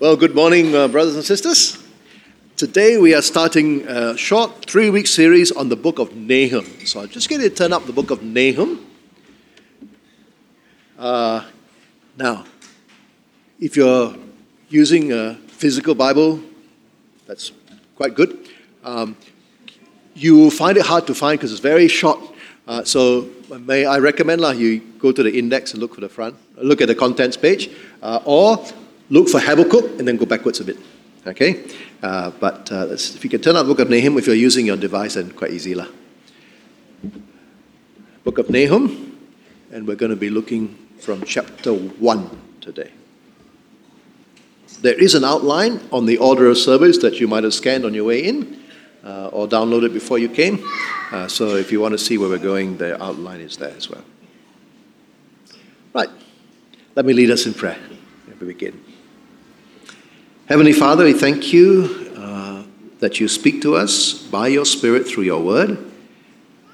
Well, good morning, brothers and sisters. Today we are starting a short 3-week series on the book of Nahum. So I'm just going to turn up the book of Nahum. Now, if you're using a physical Bible, that's quite good. You find it hard to find because it's very short. So may I recommend you go to the index and look for the front, look at the contents page, or look for Habakkuk and then go backwards a bit, okay? But if you can turn out the book of Nahum, if you're using your device, then quite easy. Book of Nahum, and we're going to be looking from chapter 1 today. There is an outline on the order of service that you might have scanned on your way in or downloaded before you came. So if you want to see where we're going, the outline is there as well. Right, let me lead us in prayer. We begin. Heavenly Father, we thank you that you speak to us by your Spirit through your word.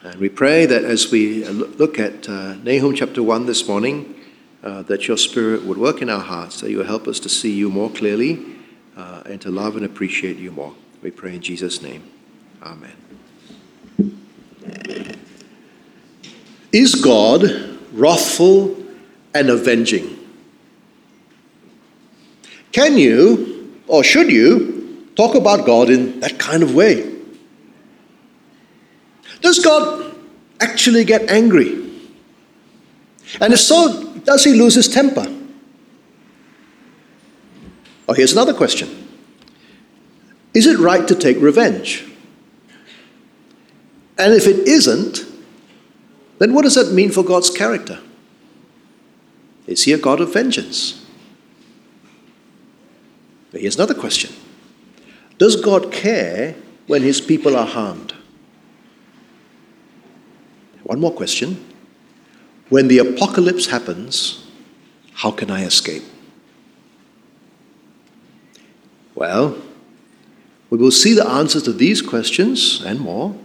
And we pray that as we look at Nahum chapter 1 this morning, that your Spirit would work in our hearts, that you will help us to see you more clearly and to love and appreciate you more. We pray in Jesus' name. Amen. Is God wrathful and avenging? Can you, or should you, talk about God in that kind of way? Does God actually get angry? And if so, does he lose his temper? Or here's another question. Is it right to take revenge? And if it isn't, then what does that mean for God's character? Is he a God of vengeance? But here's another question. Does God care when his people are harmed? One more question. When the apocalypse happens, how can I escape? Well, we will see the answers to these questions and more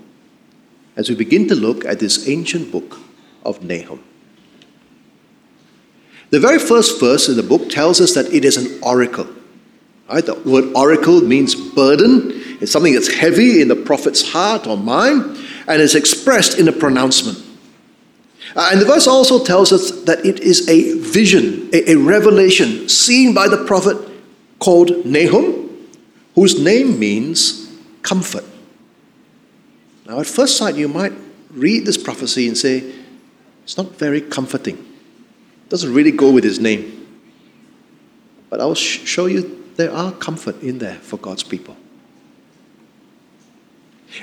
as we begin to look at this ancient book of Nahum. The very first verse in the book tells us that it is an oracle. Right? The word oracle means burden. It's something that's heavy in the prophet's heart or mind, and is expressed in a pronouncement. And the verse also tells us that it is a vision, a revelation seen by the prophet called Nahum, whose name means comfort. Now, at first sight, you might read this prophecy and say, it's not very comforting. It doesn't really go with his name. But I'll show you there are comfort in there for God's people.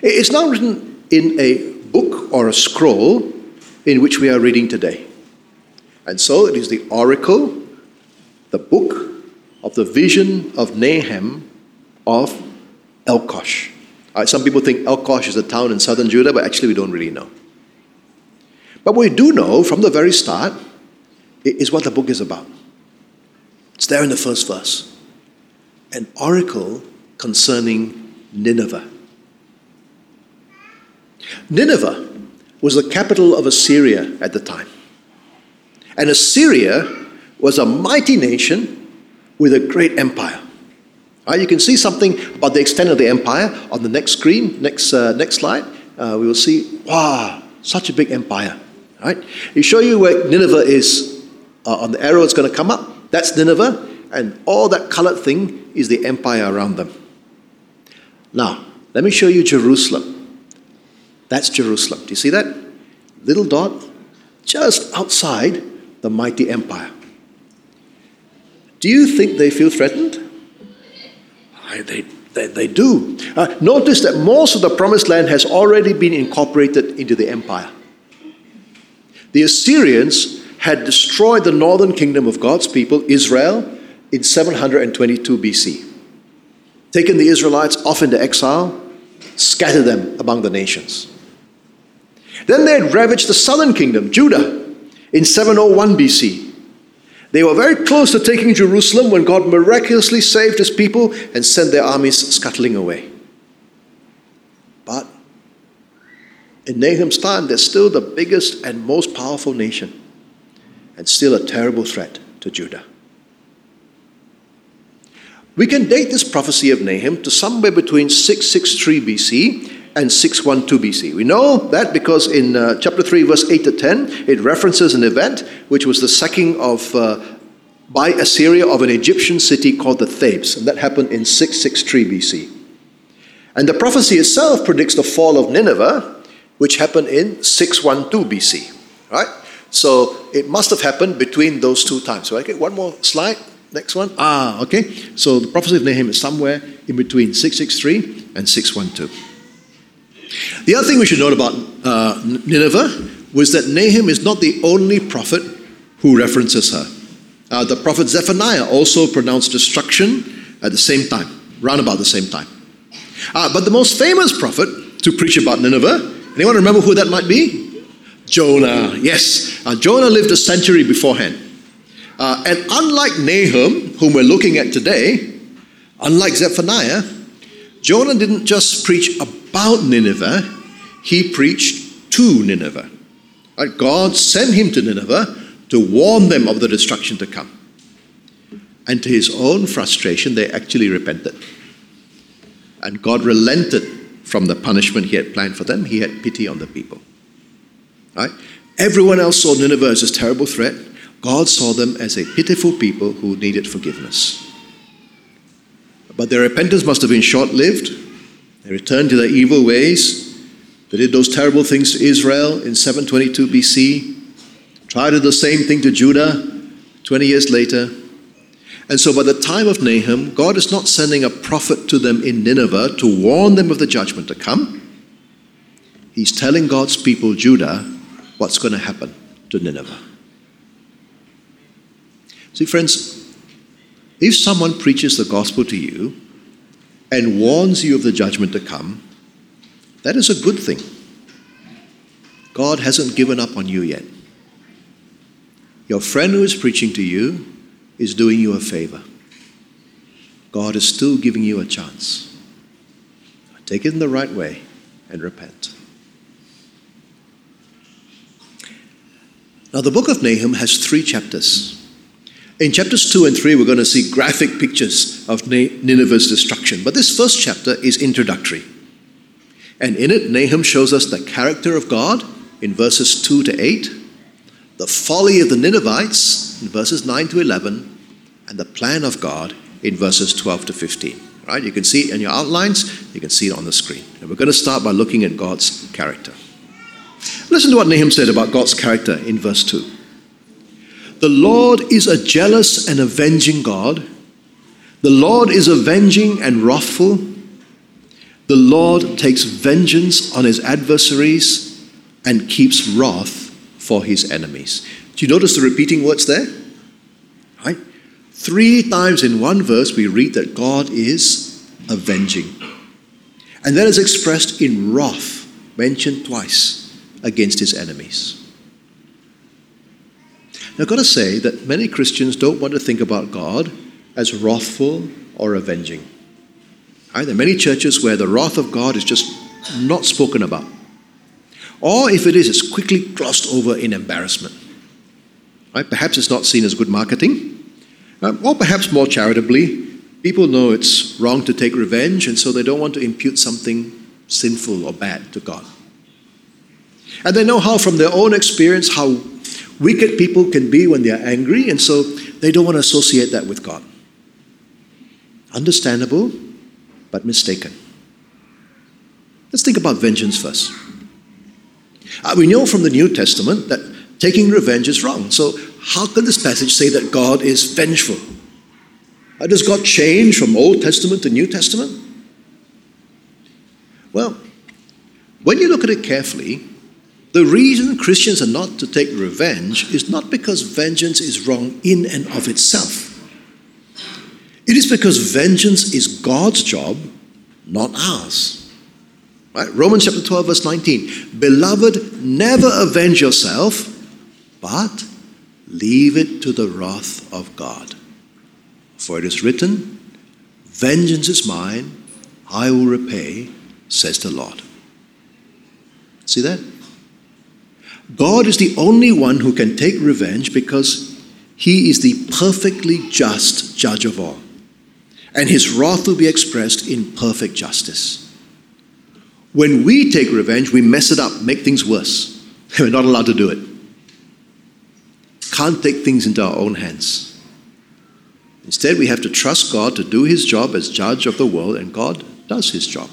It's now written in a book or a scroll in which we are reading today. And so it is the oracle, the book of the vision of Nahum of Elkosh. Some people think Elkosh is a town in southern Judah, but actually we don't really know. But what we do know from the very start is what the book is about. It's there in the first verse. An oracle concerning Nineveh. Nineveh was the capital of Assyria at the time. And Assyria was a mighty nation with a great empire. You can see something about the extent of the empire on the next screen, next slide. We will see, wow, such a big empire. Right? It show you where Nineveh is. On the arrow it's going to come up. That's Nineveh. And all that colored thing is the empire around them. Now, let me show you Jerusalem. That's Jerusalem. Do you see that? Little dot just outside the mighty empire. Do you think they feel threatened? They do. Notice that most of the promised land has already been incorporated into the empire. The Assyrians had destroyed the northern kingdom of God's people, Israel, in 722 BC, taken the Israelites off into exile, scattered them among the nations. Then they had ravaged the southern kingdom, Judah, in 701 BC. They were very close to taking Jerusalem when God miraculously saved his people and sent their armies scuttling away. But in Nahum's time, they're still the biggest and most powerful nation, and still a terrible threat to Judah. We can date this prophecy of Nahum to somewhere between 663 BC and 612 BC. We know that because in chapter 3, verse 8 to 10, it references an event which was the sacking of by Assyria of an Egyptian city called the Thebes, and that happened in 663 BC. And the prophecy itself predicts the fall of Nineveh, which happened in 612 BC. Right? So it must have happened between those two times. So I get one more slide. Next one. Okay. So the prophecy of Nahum is somewhere in between 663 and 612. The other thing we should note about Nineveh was that Nahum is not the only prophet who references her. The prophet Zephaniah also pronounced destruction at the same time, round about the same time. But the most famous prophet to preach about Nineveh, anyone remember who that might be? Jonah. Yes. Jonah lived a century beforehand. And unlike Nahum, whom we're looking at today, unlike Zephaniah, Jonah didn't just preach about Nineveh, he preached to Nineveh. God sent him to Nineveh to warn them of the destruction to come. And to his own frustration, they actually repented. And God relented from the punishment he had planned for them. He had pity on the people. Right? Everyone else saw Nineveh as a terrible threat. God saw them as a pitiful people who needed forgiveness. But their repentance must have been short-lived. They returned to their evil ways. They did those terrible things to Israel in 722 BC. Tried to do the same thing to Judah 20 years later. And so by the time of Nahum, God is not sending a prophet to them in Nineveh to warn them of the judgment to come. He's telling God's people, Judah, what's going to happen to Nineveh. See, friends, if someone preaches the gospel to you and warns you of the judgment to come, that is a good thing. God hasn't given up on you yet. Your friend who is preaching to you is doing you a favor. God is still giving you a chance. Take it in the right way and repent. Now, the book of Nahum has 3 chapters. In chapters 2 and 3, we're going to see graphic pictures of Nineveh's destruction. But this first chapter is introductory. And in it, Nahum shows us the character of God in verses 2 to 8, the folly of the Ninevites in verses 9 to 11, and the plan of God in verses 12 to 15. All right? You can see it in your outlines. You can see it on the screen. And we're going to start by looking at God's character. Listen to what Nahum said about God's character in verse 2. The Lord is a jealous and avenging God. The Lord is avenging and wrathful. The Lord takes vengeance on his adversaries and keeps wrath for his enemies. Do you notice the repeating words there? Right? 3 times in one verse we read that God is avenging. And that is expressed in wrath, mentioned twice, against his enemies. Now, I've got to say that many Christians don't want to think about God as wrathful or avenging. Right? There are many churches where the wrath of God is just not spoken about. Or if it is, it's quickly glossed over in embarrassment. Right? Perhaps it's not seen as good marketing. Or perhaps more charitably, people know it's wrong to take revenge, and so they don't want to impute something sinful or bad to God. And they know how from their own experience how wicked people can be when they are angry, and so they don't want to associate that with God. Understandable, but mistaken. Let's think about vengeance first. We know from the New Testament that taking revenge is wrong. So how can this passage say that God is vengeful? Does God change from Old Testament to New Testament? Well, when you look at it carefully, the reason Christians are not to take revenge is not because vengeance is wrong in and of itself. It is because vengeance is God's job, not ours. Right? Romans chapter 12, verse 19. Beloved, never avenge yourself, but leave it to the wrath of God. For it is written, vengeance is mine, I will repay, says the Lord. See that? God is the only one who can take revenge because he is the perfectly just judge of all. and his wrath will be expressed in perfect justice. When we take revenge, we mess it up, make things worse. We're not allowed to do it. Can't take things into our own hands. Instead, we have to trust God to do his job as judge of the world, and God does his job.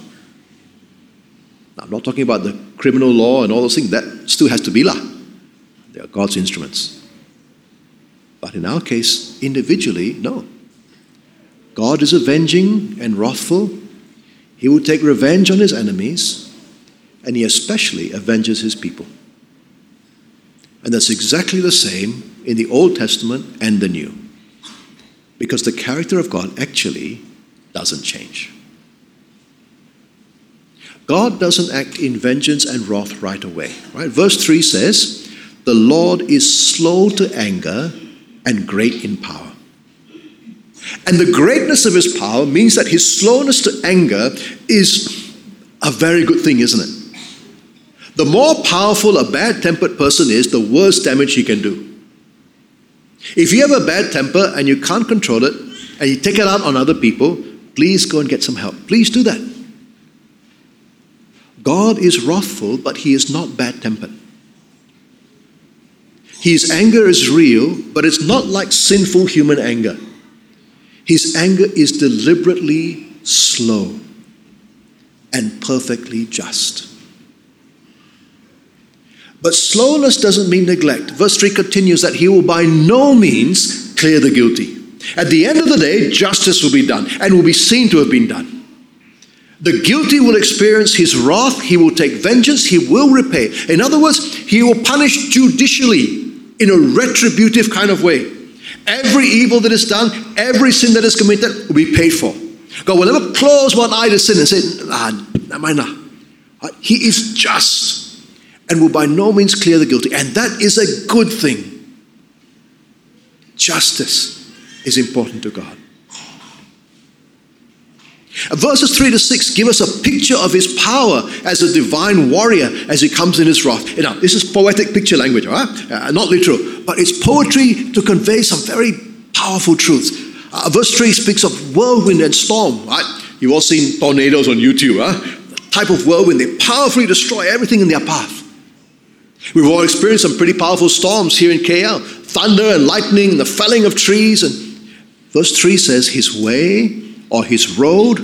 Now, I'm not talking about the criminal law and all those things. That still has to be la. They are God's instruments. But in our case, individually, no. God is avenging and wrathful. He will take revenge on his enemies, and he especially avenges his people. And that's exactly the same in the Old Testament and the New, because the character of God actually doesn't change. God doesn't act in vengeance and wrath right away. Right? Verse 3 says, "The Lord is slow to anger and great in power." And the greatness of his power means that his slowness to anger is a very good thing, isn't it? The more powerful a bad-tempered person is, the worse damage he can do. If you have a bad temper and you can't control it, and you take it out on other people, please go and get some help. Please do that. God is wrathful, but he is not bad-tempered. His anger is real, but it's not like sinful human anger. His anger is deliberately slow and perfectly just. But slowness doesn't mean neglect. Verse 3 continues that he will by no means clear the guilty. At the end of the day, justice will be done and will be seen to have been done. The guilty will experience his wrath. He will take vengeance. He will repay. In other words, he will punish judicially in a retributive kind of way. Every evil that is done, every sin that is committed will be paid for. God will never close one eye to sin and say, He is just and will by no means clear the guilty. And that is a good thing. Justice is important to God. Verses 3 to 6 give us a picture of his power as a divine warrior as he comes in his wrath. Now, this is poetic picture language, all right? Not literal, but it's poetry to convey some very powerful truths. Verse 3 speaks of whirlwind and storm, right? You've all seen tornadoes on YouTube, huh? The type of whirlwind, they powerfully destroy everything in their path. We've all experienced some pretty powerful storms here in KL. Thunder and lightning, and the felling of trees. And verse 3 says, his way or his road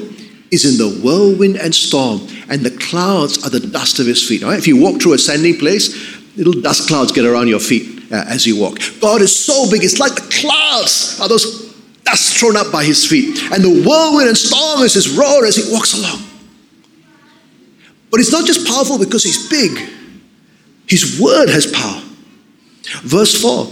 is in the whirlwind and storm, and the clouds are the dust of his feet. All right? If you walk through a sandy place, little dust clouds get around your feet as you walk. God is so big, it's like the clouds are those dust thrown up by his feet. And the whirlwind and storm is his road as he walks along. But it's not just powerful because he's big. His word has power. Verse 4,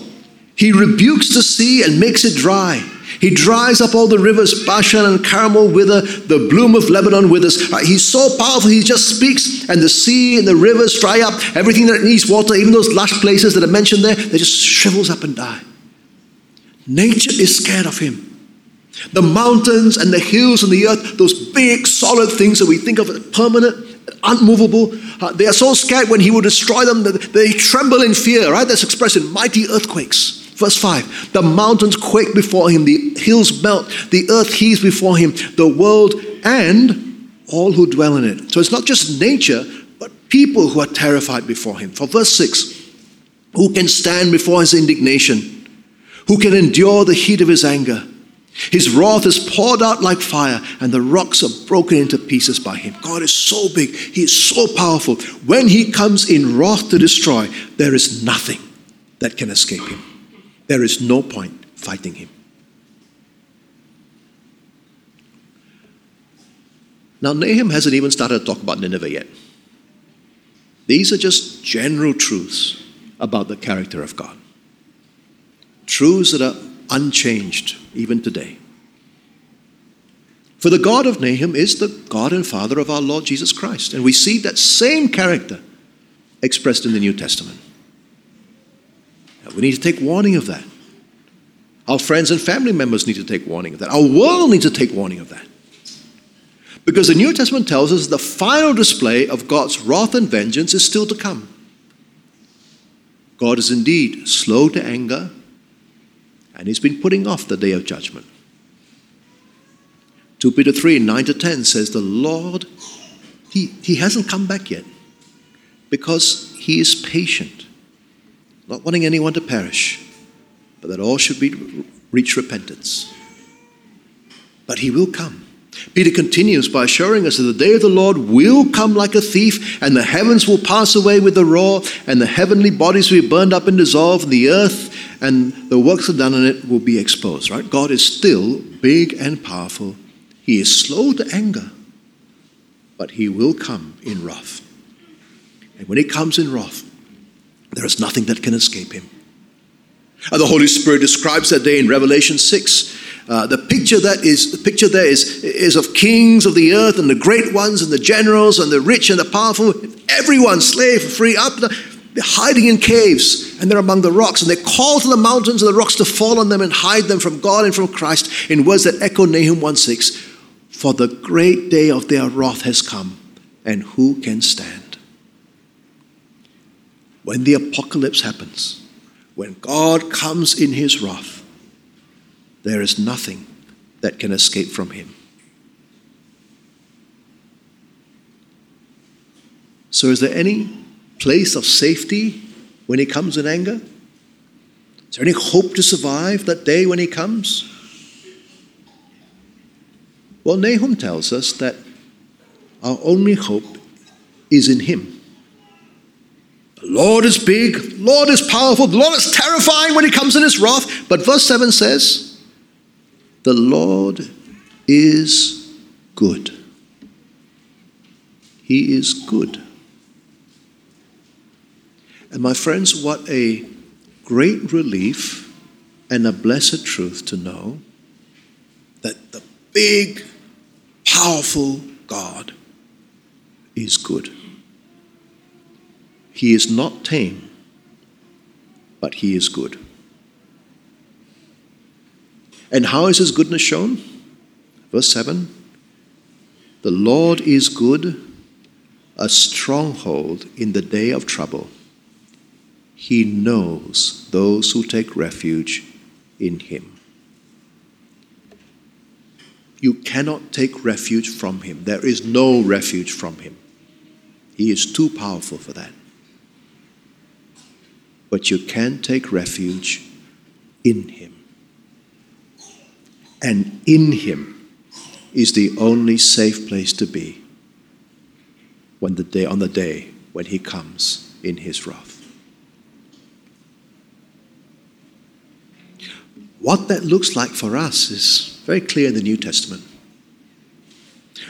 he rebukes the sea and makes it dry. He dries up all the rivers. Bashan and Carmel wither. The bloom of Lebanon withers. He's so powerful, he just speaks, and the sea and the rivers dry up. Everything that needs water, even those lush places that are mentioned there, they just shrivels up and die. Nature is scared of him. The mountains and the hills and the earth, those big solid things that we think of as permanent, unmovable, they are so scared when he will destroy them that they tremble in fear, right? That's expressed in mighty earthquakes. Verse 5, the mountains quake before him, the hills melt, the earth heaves before him, the world and all who dwell in it. So it's not just nature, but people who are terrified before him. For verse 6, who can stand before his indignation? Who can endure the heat of his anger? His wrath is poured out like fire, and the rocks are broken into pieces by him. God is so big. He is so powerful. When he comes in wrath to destroy, there is nothing that can escape him. There is no point fighting him. Now, Nahum hasn't even started to talk about Nineveh yet. These are just general truths about the character of God. Truths that are unchanged even today. For the God of Nahum is the God and Father of our Lord Jesus Christ, and we see that same character expressed in the New Testament. Now, we need to take warning of that. Our friends and family members need to take warning of that. Our world needs to take warning of that. Because the New Testament tells us the final display of God's wrath and vengeance is still to come. God is indeed slow to anger, and he's been putting off the day of judgment. 2 Peter 3, 9-10 says the Lord, he hasn't come back yet because he is patient, not wanting anyone to perish, but that all should reach repentance. But he will come. Peter continues by assuring us that the day of the Lord will come like a thief, and the heavens will pass away with a roar, and the heavenly bodies will be burned up and dissolved, and the earth and the works that are done in it will be exposed. Right? God is still big and powerful. He is slow to anger, but he will come in wrath. And when he comes in wrath, there is nothing that can escape him. And the Holy Spirit describes that day in Revelation 6. The picture there is of kings of the earth and the great ones and the generals and the rich and the powerful. Everyone, slave, free, up, they're hiding in caves and they're among the rocks, and they call to the mountains and the rocks to fall on them and hide them from God and from Christ, in words that echo Nahum 1:6, for the great day of their wrath has come, and who can stand? When the apocalypse happens, when God comes in his wrath, there is nothing that can escape from him. So is there any place of safety when he comes in anger? Is there any hope to survive that day when he comes? Well, Nahum tells us that our only hope is in him. The Lord is big, the Lord is powerful, the Lord is terrifying when he comes in his wrath. But verse 7 says, the Lord is good. He is good. And my friends, what a great relief and a blessed truth to know that the big, powerful God is good. He is not tame, but he is good. And how is his goodness shown? Verse 7, the Lord is good, a stronghold in the day of trouble. He knows those who take refuge in him. You cannot take refuge from him. There is no refuge from him. He is too powerful for that. But you can take refuge in him. And in him is the only safe place to be on the day when he comes in his wrath. What that looks like for us is very clear in the New Testament.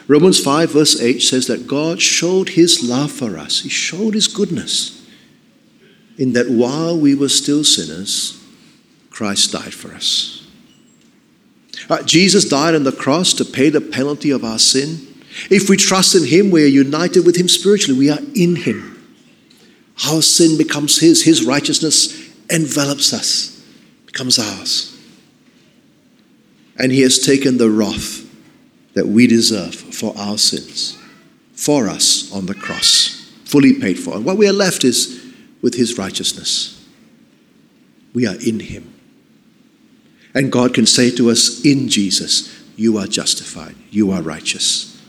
Romans 5 verse 8 says that God showed his love for us. He showed his goodness in that while we were still sinners, Christ died for us. Jesus died on the cross to pay the penalty of our sin. If we trust in him, we are united with him spiritually. We are in him. Our sin becomes his. His righteousness envelops us, becomes ours. And he has taken the wrath that we deserve for our sins, for us on the cross, fully paid for. And what we are left is with his righteousness. We are in him. And God can say to us, in Jesus, you are justified, you are righteous.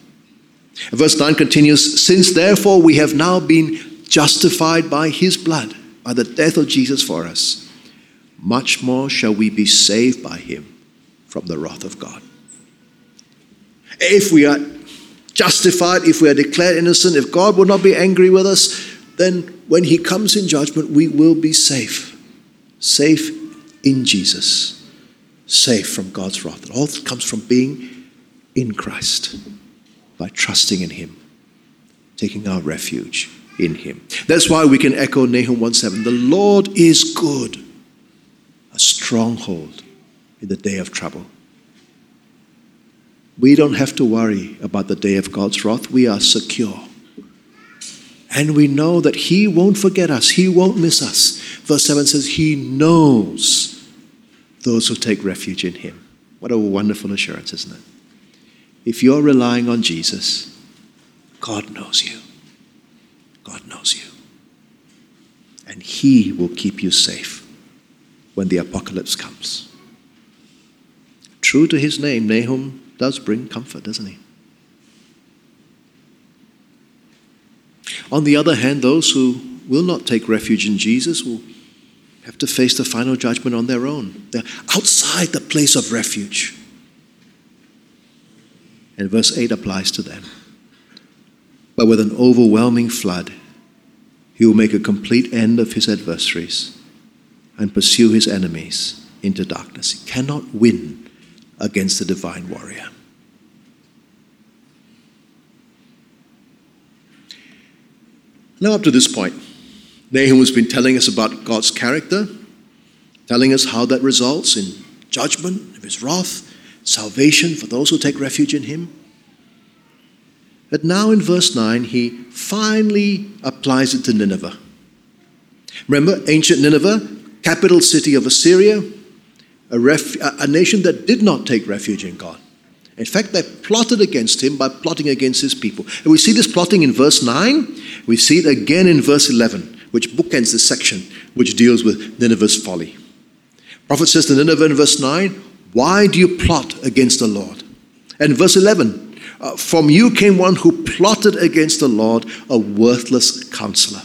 And verse 9 continues, since therefore we have now been justified by his blood, by the death of Jesus for us, much more shall we be saved by him from the wrath of God. If we are justified, if we are declared innocent, if God will not be angry with us, then when he comes in judgment, we will be safe. Safe in Jesus. Safe from God's wrath. It all comes from being in Christ, by trusting in him, taking our refuge in him. That's why we can echo Nahum 1:7. The Lord is good, a stronghold in the day of trouble. We don't have to worry about the day of God's wrath. We are secure. And we know that he won't forget us. He won't miss us. Verse 7 says, he knows those who take refuge in him. What a wonderful assurance, isn't it? If you're relying on Jesus, God knows you. God knows you. And he will keep you safe when the apocalypse comes. True to his name, Nahum does bring comfort, doesn't he? On the other hand, those who will not take refuge in Jesus will have to face the final judgment on their own. They're outside the place of refuge. And verse 8 applies to them. But with an overwhelming flood, he will make a complete end of his adversaries and pursue his enemies into darkness. He cannot win against the divine warrior. Now, up to this point, Nahum has been telling us about God's character, telling us how that results in judgment of his wrath, salvation for those who take refuge in him. But now in verse 9, he finally applies it to Nineveh. Remember, ancient Nineveh, capital city of Assyria, a nation that did not take refuge in God. In fact, they plotted against him by plotting against his people. And we see this plotting in verse 9. We see it again in verse 11, which bookends this section, which deals with Nineveh's folly. The prophet says to Nineveh in verse 9, "Why do you plot against the Lord?" And verse 11, "From you came one who plotted against the Lord, a worthless counselor."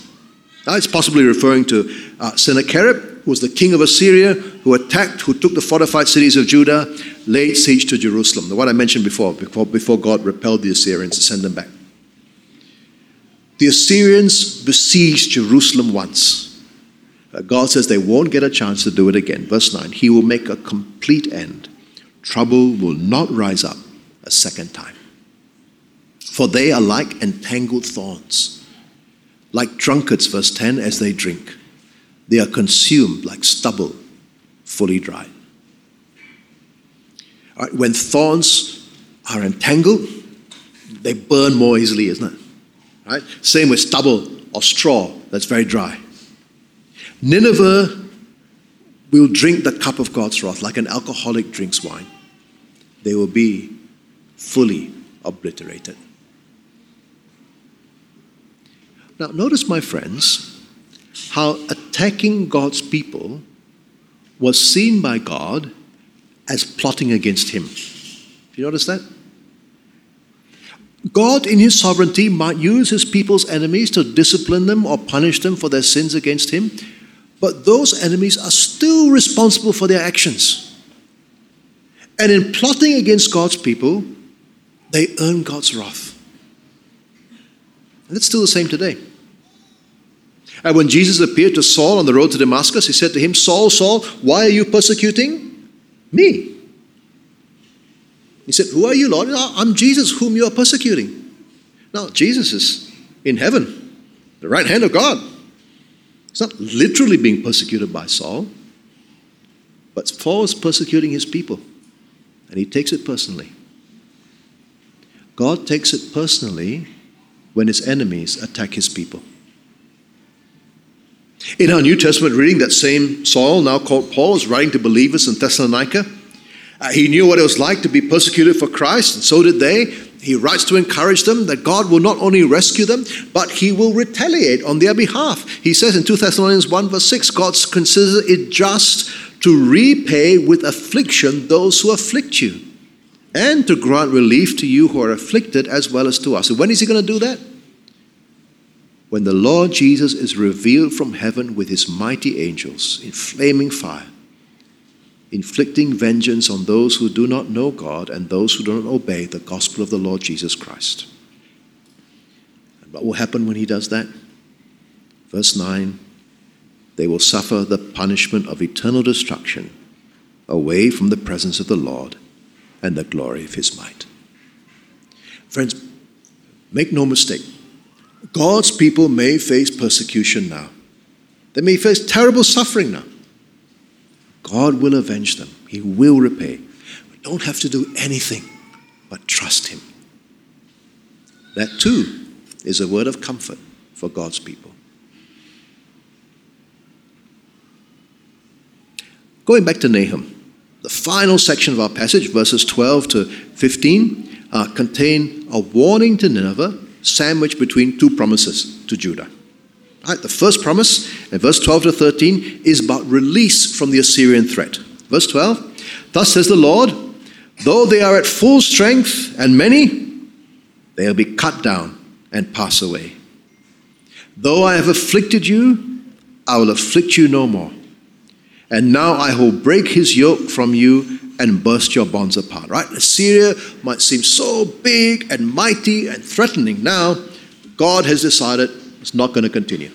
Now it's possibly referring to Sennacherib, who was the king of Assyria, who took the fortified cities of Judah, laid siege to Jerusalem. The one I mentioned before God repelled the Assyrians to send them back. The Assyrians besieged Jerusalem once. God says they won't get a chance to do it again. Verse 9, he will make a complete end. Trouble will not rise up a second time. For they are like entangled thorns, like drunkards, verse 10, as they drink. They are consumed like stubble, fully dried. All right, when thorns are entangled, they burn more easily, isn't it? All right? Same with stubble or straw that's very dry. Nineveh will drink the cup of God's wrath like an alcoholic drinks wine. They will be fully obliterated. Now, notice, my friends, how attacking God's people was seen by God as plotting against him. Do you notice that? God, in his sovereignty, might use his people's enemies to discipline them or punish them for their sins against him, but those enemies are still responsible for their actions. And in plotting against God's people, they earn God's wrath. And it's still the same today. And when Jesus appeared to Saul on the road to Damascus, he said to him, "Saul, Saul, why are you persecuting me?" He said, "Who are you, Lord?" "I'm Jesus, whom you are persecuting." Now, Jesus is in heaven, the right hand of God. He's not literally being persecuted by Saul, but Saul is persecuting his people, and he takes it personally. God takes it personally when his enemies attack his people. In our New Testament reading, that same Saul, now called Paul, is writing to believers in Thessalonica. He knew what it was like to be persecuted for Christ, and so did they. He writes to encourage them that God will not only rescue them, but he will retaliate on their behalf. He says in 2 Thessalonians 1 verse 6, "God considers it just to repay with affliction those who afflict you, and to grant relief to you who are afflicted as well as to us." And when is he going to do that? When the Lord Jesus is revealed from heaven with his mighty angels in flaming fire, inflicting vengeance on those who do not know God and those who don't obey the gospel of the Lord Jesus Christ. And what will happen when he does that? Verse 9, they will suffer the punishment of eternal destruction away from the presence of the Lord and the glory of his might. Friends, make no mistake. God's people may face persecution now. They may face terrible suffering now. God will avenge them. He will repay. We don't have to do anything but trust him. That too is a word of comfort for God's people. Going back to Nahum. The final section of our passage, verses 12 to 15, contain a warning to Nineveh, sandwiched between two promises to Judah. All right, the first promise, in verse 12 to 13, is about release from the Assyrian threat. Verse 12, "Thus says the Lord, Though they are at full strength and many, they'll be cut down and pass away. Though I have afflicted you, I will afflict you no more. And now I will break his yoke from you and burst your bonds apart. Right? Assyria might seem so big and mighty and threatening now. God has decided it's not going to continue.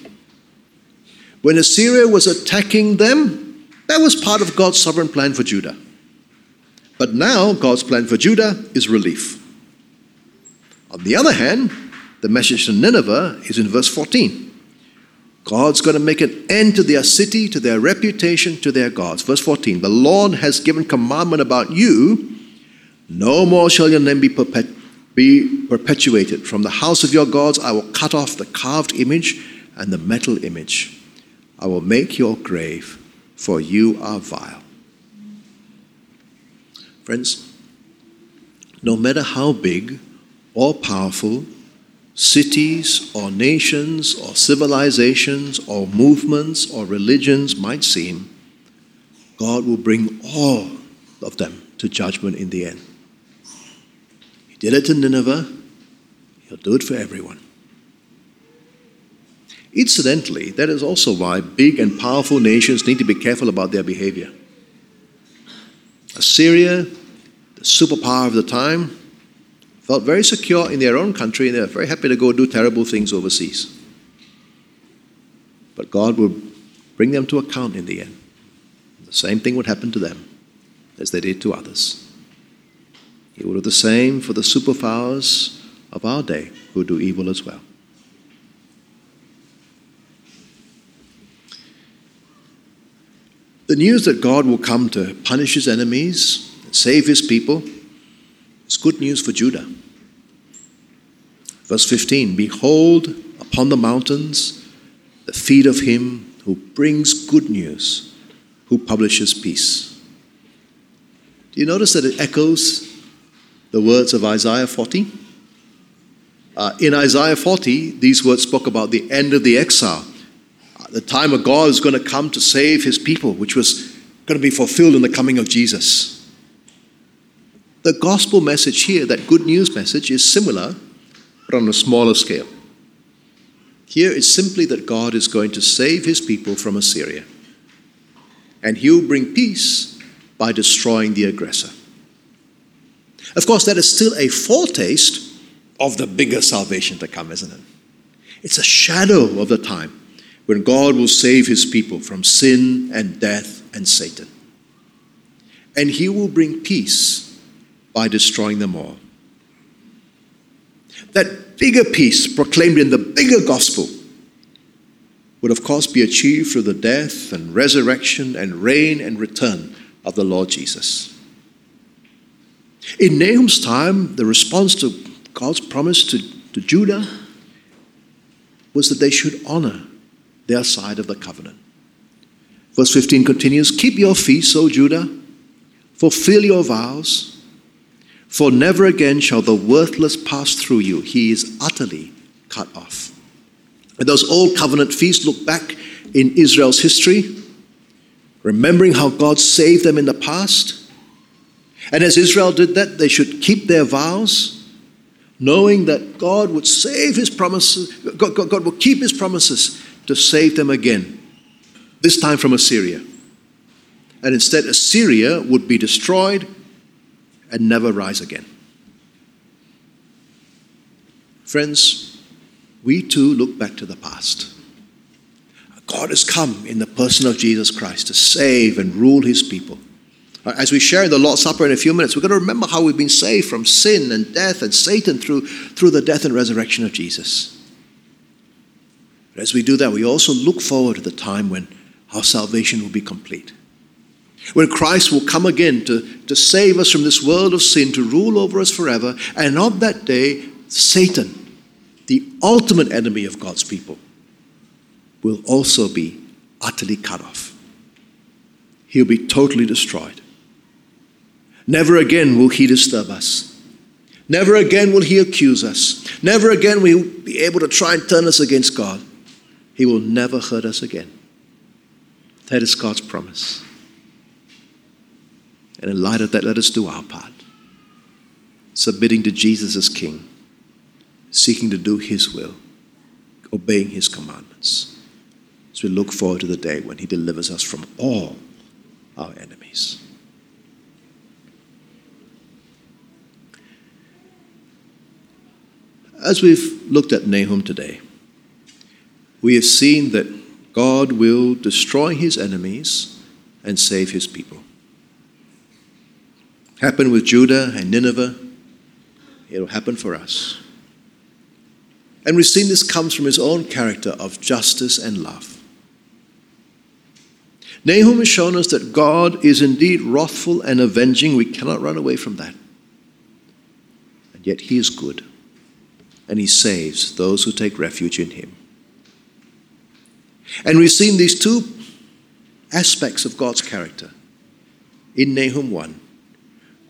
When Assyria was attacking them, that was part of God's sovereign plan for Judah. But now God's plan for Judah is relief. On the other hand, the message to Nineveh is in verse 14. God's going to make an end to their city, to their reputation, to their gods. Verse 14, the Lord has given commandment about you. No more shall your name be perpetuated. From the house of your gods I will cut off the carved image and the metal image. I will make your grave, for you are vile. Friends, no matter how big or powerful cities or nations or civilizations or movements or religions might seem, God will bring all of them to judgment in the end. He did it to Nineveh. He'll do it for everyone. Incidentally, that is also why big and powerful nations need to be careful about their behavior. Assyria, the superpower of the time, felt very secure in their own country, and they were very happy to go do terrible things overseas. But God will bring them to account in the end. The same thing would happen to them as they did to others. He will do the same for the superpowers of our day who do evil as well. The news that God will come to punish his enemies and save his people, it's good news for Judah. Verse 15, behold, upon the mountains, the feet of him who brings good news, who publishes peace. Do you notice that it echoes the words of Isaiah 40? In Isaiah 40, these words spoke about the end of the exile. The time of God is going to come to save his people, which was going to be fulfilled in the coming of Jesus. The gospel message here, that good news message, is similar, but on a smaller scale. Here it's simply that God is going to save his people from Assyria. And he'll bring peace by destroying the aggressor. Of course, that is still a foretaste of the bigger salvation to come, isn't it? It's a shadow of the time when God will save his people from sin and death and Satan. And he will bring peace by destroying them all. That bigger peace proclaimed in the bigger gospel would of course be achieved through the death and resurrection and reign and return of the Lord Jesus. In Nahum's time, the response to God's promise to Judah was that they should honor their side of the covenant. Verse 15 continues, keep your feasts, O Judah, fulfill your vows, for never again shall the worthless pass through you. He is utterly cut off. And those old covenant feasts look back in Israel's history, remembering how God saved them in the past. And as Israel did that, they should keep their vows, knowing that God would save his promises, God will keep his promises to save them again, this time from Assyria. And instead, Assyria would be destroyed and never rise again. Friends, we too look back to the past. God has come in the person of Jesus Christ to save and rule his people. As we share in the Lord's Supper in a few minutes, we're going to remember how we've been saved from sin and death and Satan through the death and resurrection of Jesus. But as we do that, we also look forward to the time when our salvation will be complete, when Christ will come again to save us from this world of sin, to rule over us forever. And on that day, Satan, the ultimate enemy of God's people, will also be utterly cut off. He'll be totally destroyed. Never again will he disturb us. Never again will he accuse us. Never again will he be able to try and turn us against God. He will never hurt us again. That is God's promise. And in light of that, let us do our part. submitting to Jesus as King, seeking to do His will, obeying His commandments. So we look forward to the day when He delivers us from all our enemies. As we've looked at Nahum today, we have seen that God will destroy His enemies and save His people. It happened with Judah and Nineveh. It will happen for us. And we've seen this comes from His own character of justice and love. Nahum has shown us that God is indeed wrathful and avenging. We cannot run away from that. And yet He is good, and He saves those who take refuge in Him. And we've seen these two aspects of God's character in Nahum 1,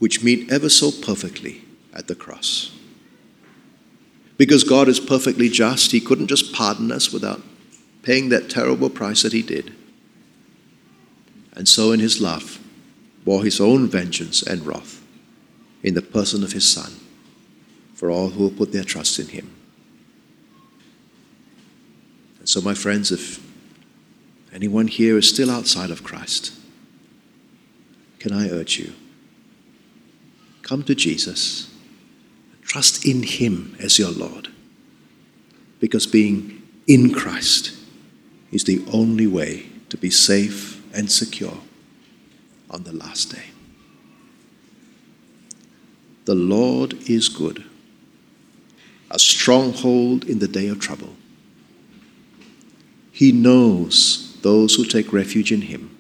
which meet ever so perfectly at the cross. Because God is perfectly just, He couldn't just pardon us without paying that terrible price that He did. And so in His love, bore His own vengeance and wrath in the person of His Son for all who will put their trust in Him. And so, my friends, if anyone here is still outside of Christ, can I urge you, come to Jesus. Trust in Him as your Lord, because being in Christ is the only way to be safe and secure on the last day. The Lord is good, a stronghold in the day of trouble. He knows those who take refuge in Him,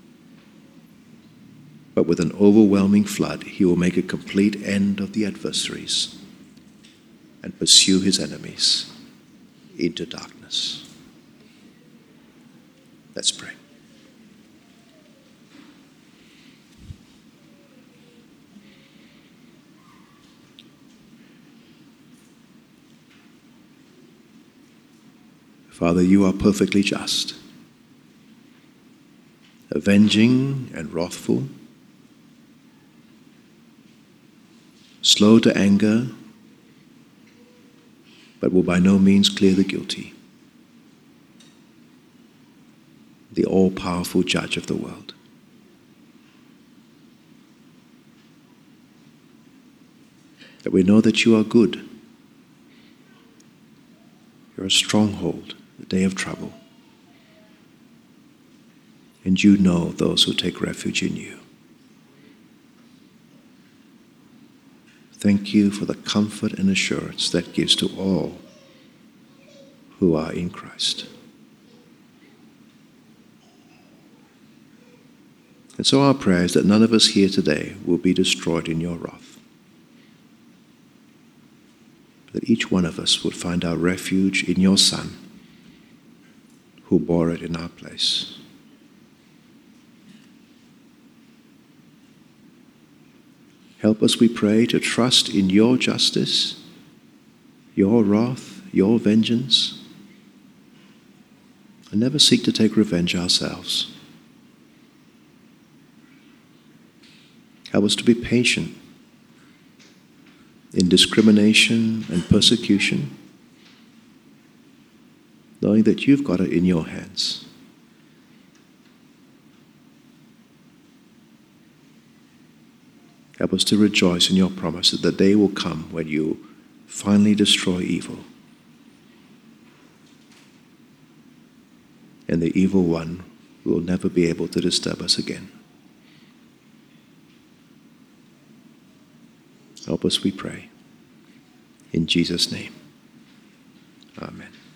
but with an overwhelming flood, He will make a complete end of the adversaries and pursue His enemies into darkness. Let's pray. Father, You are perfectly just, avenging and wrathful, slow to anger, but will by no means clear the guilty, the all-powerful judge of the world. That we know that You are good. You're a stronghold, the day of trouble. And You know those who take refuge in You. Thank You for the comfort and assurance that gives to all who are in Christ. And so our prayer is that none of us here today will be destroyed in Your wrath, that each one of us would find our refuge in Your Son, who bore it in our place. Help us, we pray, to trust in Your justice, Your wrath, Your vengeance, and never seek to take revenge ourselves. Help us to be patient in discrimination and persecution, knowing that You've got it in Your hands. Help us to rejoice in Your promise that the day will come when You finally destroy evil, and the evil one will never be able to disturb us again. Help us, we pray. In Jesus' name, amen.